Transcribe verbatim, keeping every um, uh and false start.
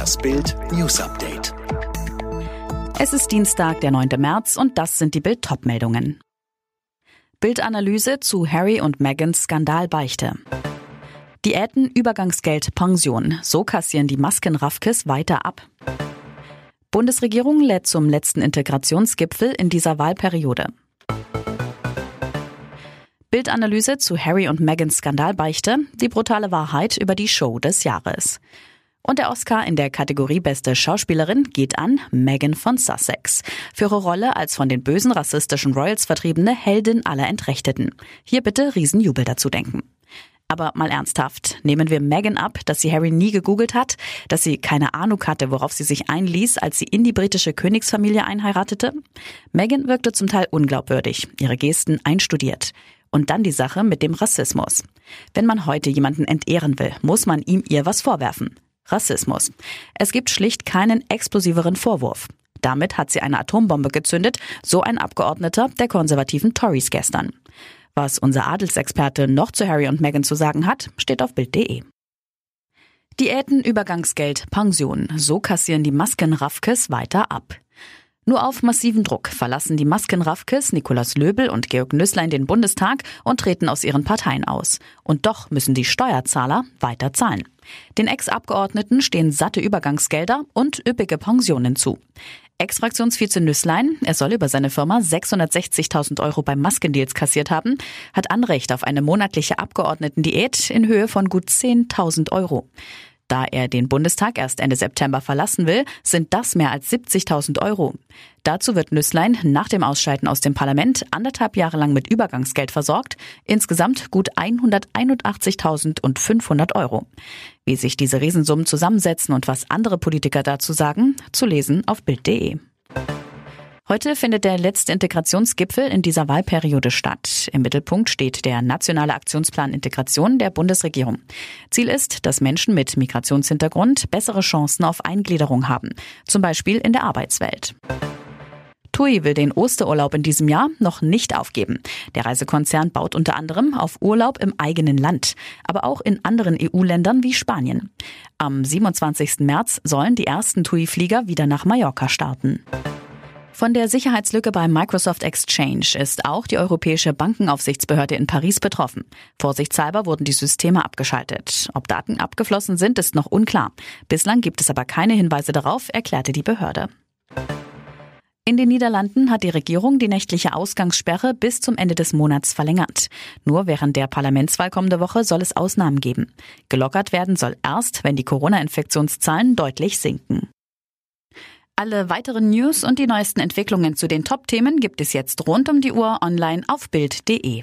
Das Bild News Update. Es ist Dienstag, der neunte März, und das sind die Bild-Top-Meldungen. Bildanalyse zu Harry und Meghans Skandalbeichte. Diäten, Übergangsgeld, Pension. So kassieren die Maskenraffkes weiter ab. Bundesregierung lädt zum letzten Integrationsgipfel in dieser Wahlperiode. Bildanalyse zu Harry und Meghans Skandalbeichte. Die brutale Wahrheit über die Show des Jahres. Und der Oscar in der Kategorie Beste Schauspielerin geht an Meghan von Sussex. Für ihre Rolle als von den bösen rassistischen Royals vertriebene Heldin aller Entrechteten. Hier bitte Riesenjubel dazu denken. Aber mal ernsthaft, nehmen wir Meghan ab, dass sie Harry nie gegoogelt hat, dass sie keine Ahnung hatte, worauf sie sich einließ, als sie in die britische Königsfamilie einheiratete? Meghan wirkte zum Teil unglaubwürdig, ihre Gesten einstudiert. Und dann die Sache mit dem Rassismus. Wenn man heute jemanden entehren will, muss man ihm ihr was vorwerfen. Rassismus. Es gibt schlicht keinen explosiveren Vorwurf. Damit hat sie eine Atombombe gezündet, so ein Abgeordneter der konservativen Tories gestern. Was unser Adelsexperte noch zu Harry und Meghan zu sagen hat, steht auf bild punkt de. Diäten, Übergangsgeld, Pension. So kassieren die Maskenraffkes weiter ab. Nur auf massiven Druck verlassen die Maskenraffkes Nikolaus Löbel und Georg Nüsslein den Bundestag und treten aus ihren Parteien aus. Und doch müssen die Steuerzahler weiter zahlen. Den Ex-Abgeordneten stehen satte Übergangsgelder und üppige Pensionen zu. Ex-Fraktionsvize Nüsslein, er soll über seine Firma sechshundertsechzigtausend Euro bei Maskendeals kassiert haben, hat Anrecht auf eine monatliche Abgeordnetendiät in Höhe von gut zehntausend Euro. Da er den Bundestag erst Ende September verlassen will, sind das mehr als siebzigtausend Euro. Dazu wird Nüsslein nach dem Ausscheiden aus dem Parlament anderthalb Jahre lang mit Übergangsgeld versorgt, insgesamt gut hunderteinundachtzigtausendfünfhundert Euro. Wie sich diese Riesensummen zusammensetzen und was andere Politiker dazu sagen, zu lesen auf bild punkt de. Heute findet der letzte Integrationsgipfel in dieser Wahlperiode statt. Im Mittelpunkt steht der nationale Aktionsplan Integration der Bundesregierung. Ziel ist, dass Menschen mit Migrationshintergrund bessere Chancen auf Eingliederung haben, zum Beispiel in der Arbeitswelt. T U I will den Osterurlaub in diesem Jahr noch nicht aufgeben. Der Reisekonzern baut unter anderem auf Urlaub im eigenen Land, aber auch in anderen E U-Ländern wie Spanien. Am siebenundzwanzigsten März sollen die ersten T U I-Flieger wieder nach Mallorca starten. Von der Sicherheitslücke bei Microsoft Exchange ist auch die Europäische Bankenaufsichtsbehörde in Paris betroffen. Vorsichtshalber wurden die Systeme abgeschaltet. Ob Daten abgeflossen sind, ist noch unklar. Bislang gibt es aber keine Hinweise darauf, erklärte die Behörde. In den Niederlanden hat die Regierung die nächtliche Ausgangssperre bis zum Ende des Monats verlängert. Nur während der Parlamentswahl kommende Woche soll es Ausnahmen geben. Gelockert werden soll erst, wenn die Corona-Infektionszahlen deutlich sinken. Alle weiteren News und die neuesten Entwicklungen zu den Top-Themen gibt es jetzt rund um die Uhr online auf bild punkt de.